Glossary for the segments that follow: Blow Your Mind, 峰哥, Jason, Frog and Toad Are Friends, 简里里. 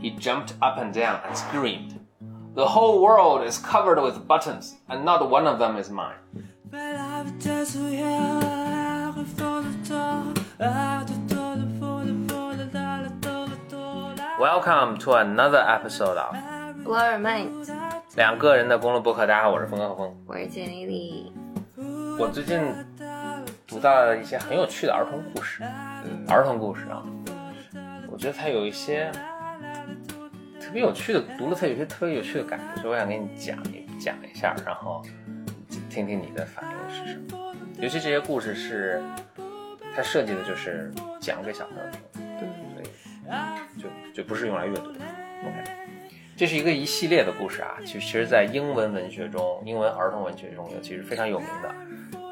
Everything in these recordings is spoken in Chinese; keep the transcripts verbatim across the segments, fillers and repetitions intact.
He jumped up and down and screamed, "The whole world is covered with buttons, and not one of them is mine." Welcome to another episode of Blow Your Mind 两个人的公路播客。大家好，我是峰哥和峰，我是简丽丽。我最近读到了一些很有趣的儿童故事，嗯、儿童故事啊，我觉得它有一些特别有趣的，读了它有些特别有趣的感觉，所以我想给你讲一讲一下，然后听听你的反应是什么。尤其这些故事是它设计的，就是讲给小朋友听。就就不是用来阅读的 OK， 这是一个一系列的故事啊，其实在英文文学中，英文儿童文学中尤其是非常有名的，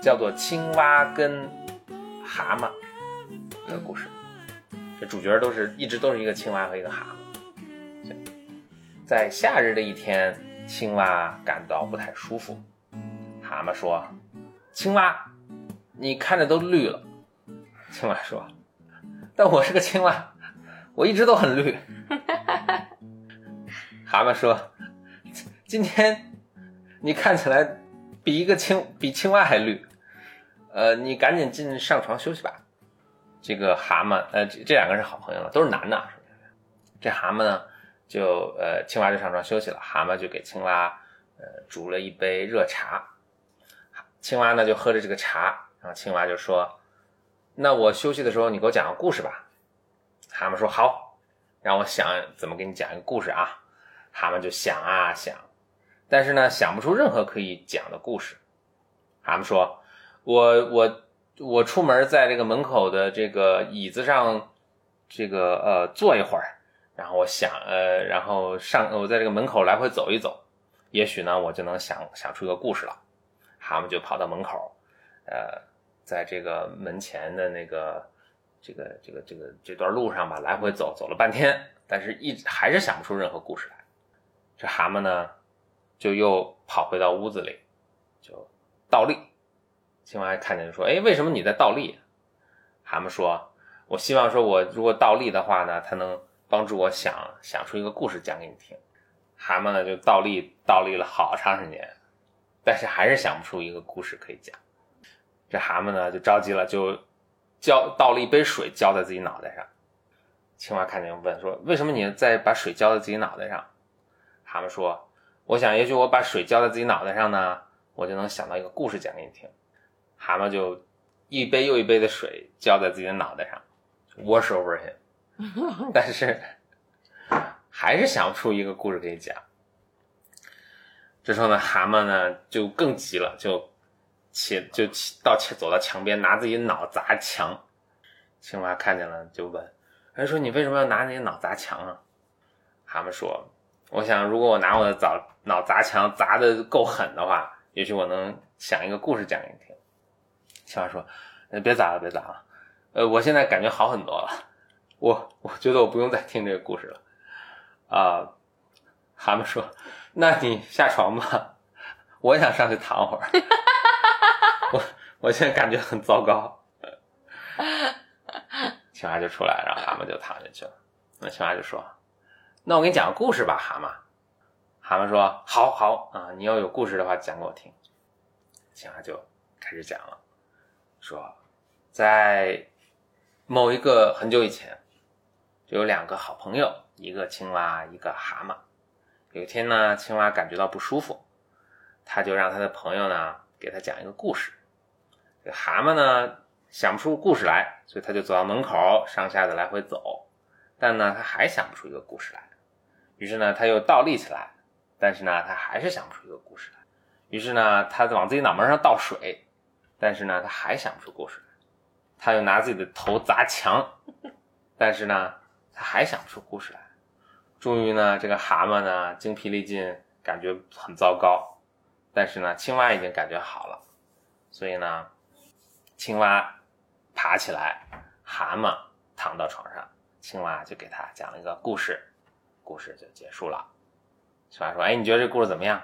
叫做青蛙跟蛤蟆的故事。这主角都是一直都是一个青蛙和一个蛤蟆。在夏日的一天，青蛙感到不太舒服，蛤蟆说，青蛙你看着都绿了。青蛙说，但我是个青蛙，我一直都很绿。蛤蟆说，今天你看起来比一个青比青蛙还绿，呃，你赶紧进上床休息吧。这个蛤蟆，呃，这两个是好朋友了，都是男的。这蛤蟆呢，就呃，青蛙就上床休息了，蛤蟆就给青蛙呃煮了一杯热茶，青蛙呢就喝着这个茶，然后青蛙就说，那我休息的时候你给我讲个故事吧。蛤蟆说，好，让我想怎么给你讲一个故事啊。蛤蟆就想啊想，但是呢想不出任何可以讲的故事。蛤蟆说，我我我出门在这个门口的这个椅子上这个呃坐一会儿，然后我想呃然后上我在这个门口来回走一走，也许呢我就能想想出一个故事了。蛤蟆就跑到门口，呃在这个门前的那个这个这个这个这段路上吧，来回走走了半天，但是一还是想不出任何故事来。这蛤蟆呢就又跑回到屋子里就倒立。青蛙看见说，诶，为什么你在倒立？蛤蟆说，我希望说我如果倒立的话呢，它能帮助我想想出一个故事讲给你听。蛤蟆呢就倒立倒立了好长时间，但是还是想不出一个故事可以讲。这蛤蟆呢就着急了，就浇倒了一杯水浇在自己脑袋上。青蛙看见问说，为什么你再把水浇在自己脑袋上？蛤蟆说，我想也许我把水浇在自己脑袋上呢，我就能想到一个故事讲给你听。蛤蟆就一杯又一杯的水浇在自己的脑袋上 wash over him， 但是还是想不出一个故事可以讲。这时候呢蛤蟆呢就更急了，就且就到且走到墙边，拿自己脑砸墙。青蛙看见了就问，他说，你为什么要拿你的脑砸墙啊？蛤蟆说，我想如果我拿我的脑脑砸墙砸得够狠的话，也许我能想一个故事讲给你听。青蛙说，别砸了别砸了，呃，我现在感觉好很多了，我我觉得我不用再听这个故事了啊、呃。蛤蟆说，那你下床吧，我想上去躺会儿。我我现在感觉很糟糕。青蛙就出来，然后蛤蟆就躺下去了。那青蛙就说，那我给你讲个故事吧，蛤蟆。蛤蟆说，好好啊、呃，你要有故事的话讲给我听。青蛙就开始讲了，说在某一个很久以前，就有两个好朋友，一个青蛙一个蛤蟆。有一天呢，青蛙感觉到不舒服，他就让他的朋友呢给他讲一个故事。这个蛤蟆呢想不出故事来，所以他就走到门口上下的来回走，但呢他还想不出一个故事来。于是呢他又倒立起来，但是呢他还是想不出一个故事来。于是呢他往自己脑门上倒水，但是呢他还想不出故事来。他又拿自己的头砸墙，但是呢他还想不出故事来。终于呢这个蛤蟆呢精疲力尽，感觉很糟糕，但是呢青蛙已经感觉好了。所以呢青蛙爬起来，蛤蟆躺到床上，青蛙就给他讲了一个故事，故事就结束了。青蛙说，哎，你觉得这故事怎么样？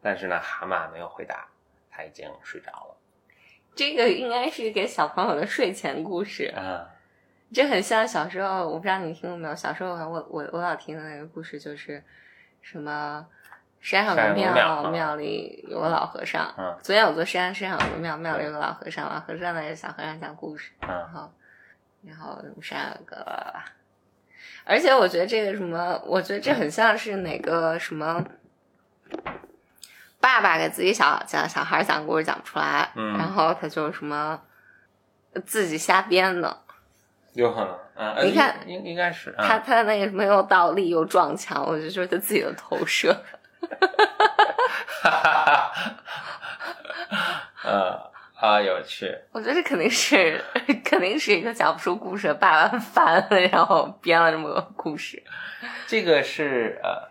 但是呢蛤蟆没有回答，他已经睡着了。这个应该是给小朋友的睡前故事。嗯，这很像小时候，我不知道你听过没有？小时候我我我老听的那个故事就是什么山上有庙，庙，啊、庙里有个老和尚。嗯，昨天我坐山，山上有个庙，庙里有个老和尚，老和尚呢小和尚讲故事。嗯，然后然后山有个，而且我觉得这个什么，我觉得这很像是哪个什么。爸爸给自己小讲小孩讲故事讲不出来，嗯，然后他就什么自己瞎编的，有可能啊，你看应应该是、啊、他他那个什么又倒立又撞墙，我就觉得他自己的投射，哈哈哈，啊，有趣，我觉得这肯定是肯定是一个讲不出故事的爸爸翻了，然后编了这么个故事，这个是呃，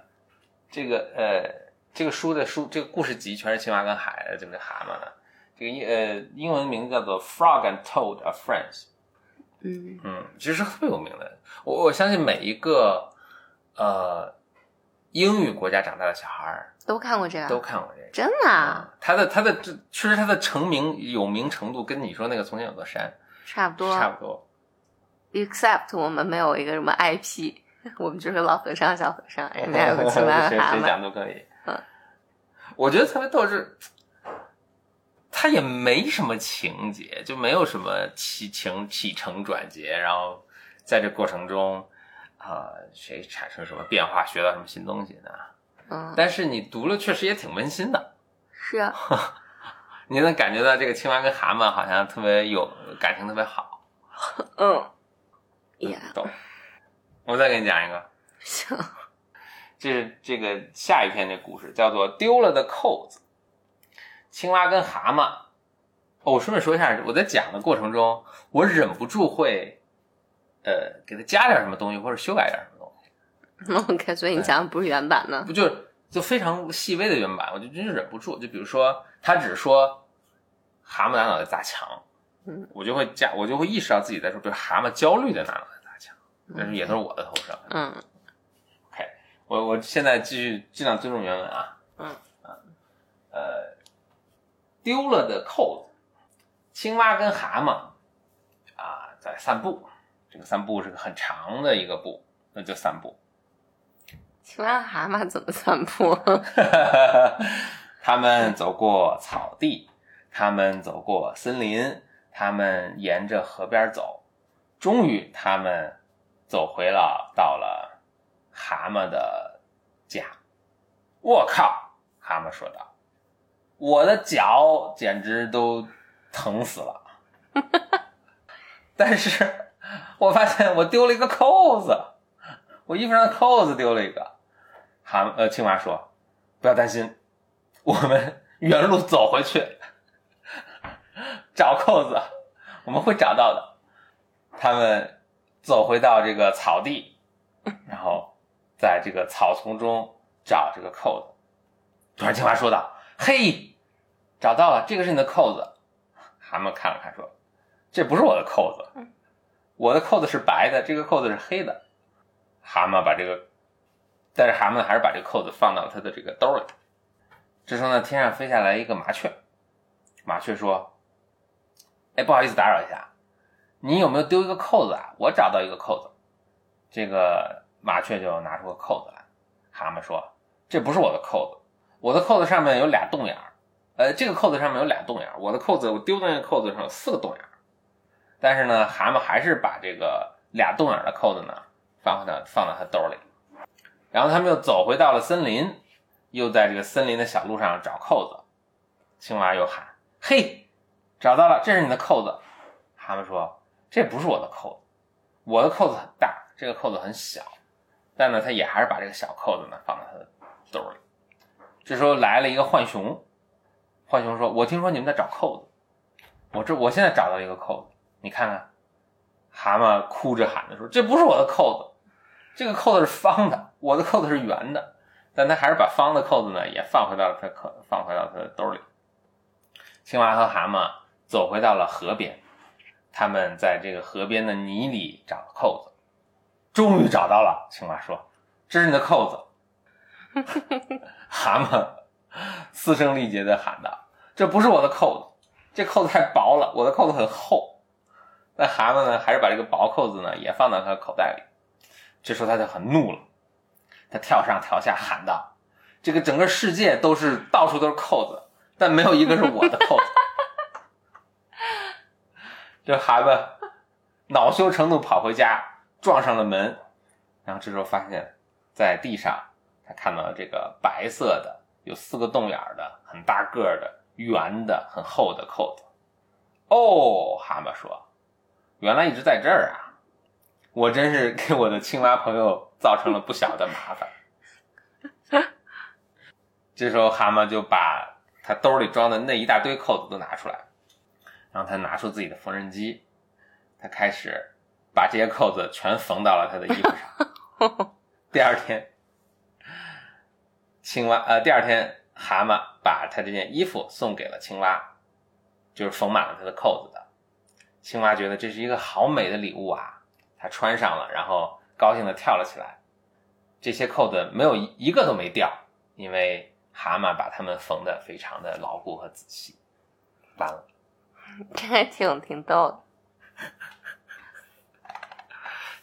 这个呃。这个书的书，这个故事集全是青蛙跟海的这个蛤蟆的，这个呃英文名字叫做 Frog and Toad Are Friends。嗯嗯，其实特别有名的。我我相信每一个呃英语国家长大的小孩都看过这个，都看过这个，真的、啊嗯。他的他的这确实他的成名有名程度跟你说那个从前有座山差不多，差不多。Except 我们没有一个什么 I P， 我们就是老和尚、小和尚，人家有个青蛙、蛤蟆，谁讲都可以。我觉得特别逗是它也没什么情节，就没有什么起情起承转结，然后在这过程中啊、呃，谁产生什么变化，学到什么新东西呢？嗯，但是你读了确实也挺温馨的，是啊，你能感觉到这个青蛙跟蛤蟆好像特别有感情，特别好。嗯，也、yeah. 逗。我再给你讲一个，行。这是这个下一篇的故事，叫做丢了的扣子。青蛙跟蛤蟆。哦，我顺便说一下，我在讲的过程中，我忍不住会，呃，给它加点什么东西，或者修改点什么东西。OK， 所以你讲的不是原版呢？不就就非常细微的原版，我就真是忍不住。就比如说，他只说蛤蟆拿脑袋砸墙，嗯，我就会加，我就会意识到自己在说，比如蛤蟆焦虑的拿脑袋砸墙，但是也都是我的投射。嗯。嗯，我我现在继续尽量尊重原文啊，嗯呃，丢了的扣子，青蛙跟蛤蟆啊在散步，这个散步是个很长的一个步，那就散步。青蛙蛤蟆怎么散步？他们走过草地，他们走过森林，他们沿着河边走，终于他们走回了到了。蛤蟆的家，我靠！蛤蟆说道：“我的脚简直都疼死了，但是我发现我丢了一个扣子，我衣服上的扣子丢了一个。”蛤呃，青蛙说：“不要担心，我们原路走回去，找扣子，我们会找到的。”他们走回到这个草地，然后。在这个草丛中找这个扣子，突然青蛙说道：“嘿，找到了，这个是你的扣子。”蛤蟆看了看说：“这不是我的扣子，我的扣子是白的，这个扣子是黑的。”蛤蟆把这个，但是蛤蟆还是把这个扣子放到了他的这个兜里。这时候呢，天上飞下来一个麻雀，麻雀说：“哎，不好意思打扰一下，你有没有丢一个扣子啊？我找到一个扣子。”这个。麻雀就拿出个扣子来，蛤蟆说：“这不是我的扣子，我的扣子上面有俩洞眼儿，呃，这个扣子上面有俩洞眼儿，我的扣子我丢的那个扣子上有四个洞眼儿。”但是呢，蛤蟆还是把这个俩洞眼儿的扣子呢放到放到他兜里。然后他们又走回到了森林，又在这个森林的小路上找扣子。青蛙又喊：“嘿，找到了，这是你的扣子。”蛤蟆说：“这不是我的扣子，我的扣子很大，这个扣子很小。”但呢，他也还是把这个小扣子呢放到他的兜里。这时候来了一个浣熊，浣熊说：“我听说你们在找扣子，我这我现在找到一个扣子，你看看。”蛤蟆哭着喊着说：“这不是我的扣子，这个扣子是方的，我的扣子是圆的。”但他还是把方的扣子呢也放回到他扣放回到他的兜里。青蛙和蛤蟆走回到了河边，他们在这个河边的泥里找了扣子。终于找到了，青蛙说：“这是你的扣子。”蛤蟆嘶声力竭地喊道：“这不是我的扣子，这扣子太薄了，我的扣子很厚。那蛤蟆呢还是把这个薄扣子呢也放到他的口袋里。这时候他就很怒了，他跳上跳下喊道，这个整个世界都是到处都是扣子，但没有一个是我的扣子。这蛤蟆恼羞成怒跑回家，撞上了门，然后这时候发现在地上他看到了这个白色的有四个洞眼的很大个的圆的很厚的扣子。哦，蛤蟆说，原来一直在这儿啊，我真是给我的青蛙朋友造成了不小的麻烦。这时候蛤蟆就把他兜里装的那一大堆扣子都拿出来，然后他拿出自己的缝纫机，他开始把这些扣子全缝到了他的衣服上。第二天青蛙呃，第二天蛤蟆把他这件衣服送给了青蛙，就是缝满了他的扣子的。青蛙觉得这是一个好美的礼物啊，他穿上了，然后高兴地跳了起来。这些扣子没有一个都没掉，因为蛤蟆把它们缝得非常的牢固和仔细。完了，这还挺挺逗的。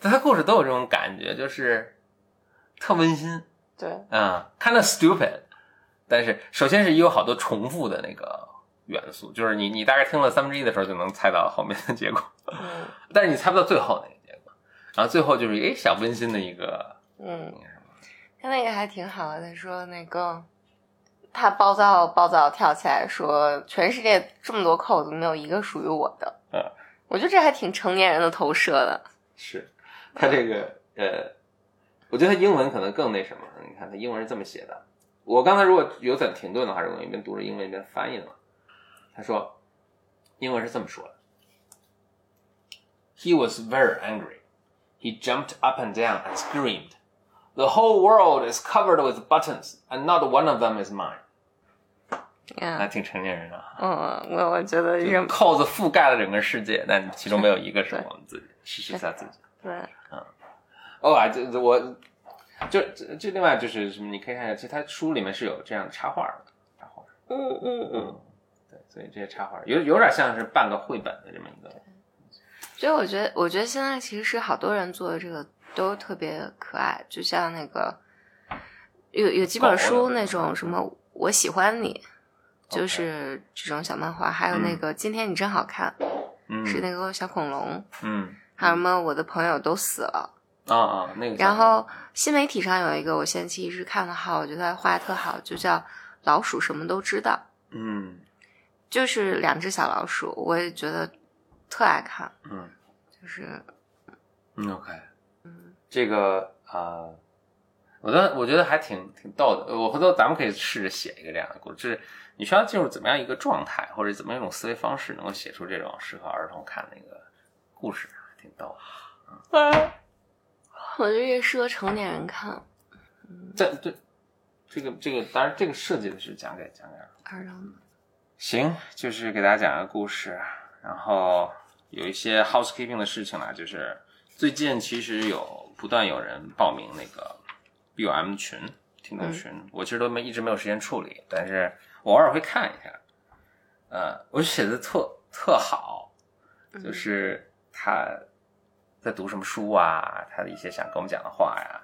但他故事都有这种感觉，就是特温馨。对，嗯 ，kind of stupid。但是首先是有好多重复的那个元素，就是你你大概听了三分之一的时候就能猜到后面的结果，嗯，但是你猜不到最后那个结果。然后最后就是一个小温馨的一个，嗯，他那个还挺好的。他说那个他暴躁暴躁跳起来说，全世界这么多扣子没有一个属于我的。嗯，我觉得这还挺成年人的投射的。是他这个、嗯、呃，我觉得他英文可能更那什么，你看他英文是这么写的。我刚才如果有点停顿的话，我一边读着英文一边翻译了。他说，英文是这么说的 ：He was very angry. He jumped up and down and screamed, "The whole world is covered with buttons, and not one of them is mine." 那、yeah. 挺成年人的。嗯，我我觉得人扣子覆盖了整个世界，但其中没有一个是我们自己，是是他自己。对。嗯。哦啊，这我就这另外就是什么？你可以看一下，其实他书里面是有这样插画的，插画。嗯嗯嗯。所以这些插画有有点像是半个绘本的这么一个，所以我觉得我觉得现在其实好多人做的这个都特别可爱，就像那个有有几本书那种什么我喜欢你，就是这种小漫画，还有那个今天你真好看，嗯，是那个小恐龙，嗯，还有什么我的朋友都死了啊啊那个，然后新媒体上有一个我先期一直看的号，我觉得他画的特好，就叫老鼠什么都知道，嗯。就是两只小老鼠，我也觉得特爱看。嗯，就是，嗯 ，OK， 嗯，这个啊、呃，我觉得我觉得还挺挺逗的。我回头咱们可以试着写一个这样的故事，就是你需要进入怎么样一个状态，或者怎么样一种思维方式，能够写出这种适合儿童看的一个故事，挺逗的。嗯，啊、我觉得越适合成年人看。嗯，这这这个这个，当然这个设计的是讲给讲给儿童。行，就是给大家讲个故事，然后有一些 housekeeping 的事情啦、啊，就是最近其实有不断有人报名那个 B O M 群听众群、嗯，我其实都没一直没有时间处理，但是我偶尔会看一下。呃，我写的特特好，就是他在读什么书啊，他的一些想跟我们讲的话呀、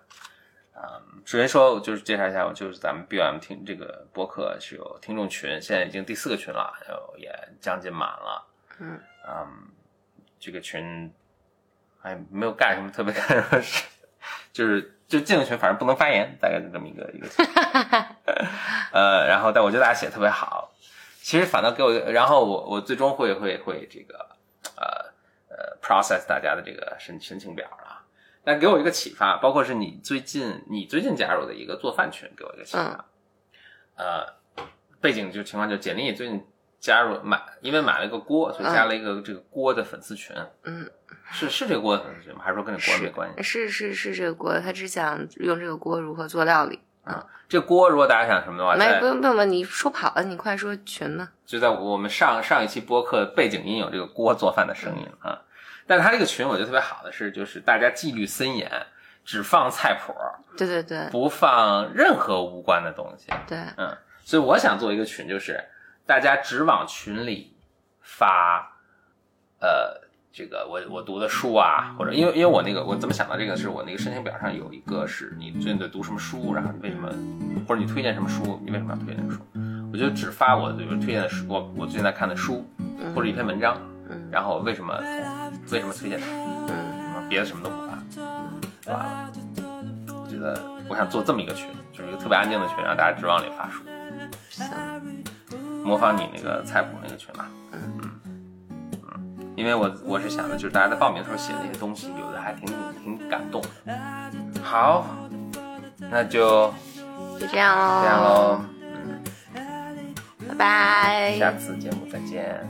啊，嗯。首先说，我就是介绍一下，我就是咱们 B O M 听这个播客是有听众群，现在已经第四个群了，也将近满了。嗯，嗯，这个群哎没有干什么特别干什么事，就是就进了群，反正不能发言，大概就这么一个一个情况。呃，然后但我觉得大家写得特别好，其实反倒给我，然后我我最终会会会这个呃呃 process 大家的这个申申请表了。但给我一个启发，包括是你最近你最近加入的一个做饭群，给我一个启发。嗯、呃，背景就情况就简历最近加入买，因为买了一个锅，所以加了一个这个锅的粉丝群。嗯，是是这个锅的粉丝群吗？还是说跟这锅没关系？是是是这个锅，他只想用这个锅如何做料理。嗯，嗯这个锅如果大家想什么的话，没不用不用，你说跑了，你快说群吧。就在我们上上一期播客背景音有这个锅做饭的声音啊。嗯但他这个群我觉得特别好的是，就是大家纪律森严，只放菜谱，对对对，不放任何无关的东西。对，嗯，所以我想做一个群，就是大家只往群里发呃这个我我读的书啊，或者因为因为我那个我怎么想到这个是我那个申请表上有一个是你最近在读什么书，然后你为什么或者你推荐什么书，你为什么要推荐这个书，我就只发我比如推荐的书，我我最近在看的书或者一篇文章，然后为什么为什么推荐它，别的什么都不发。完了，我觉得我想做这么一个群，就是一个特别安静的群，让大家只往里发书，模仿你那个菜谱那个群吧。嗯嗯，因为我我是想的就是大家在报名的时候写那些东西，有的还挺挺感动的。好，那就就这样喽，这样喽，嗯，拜拜，下次节目再见。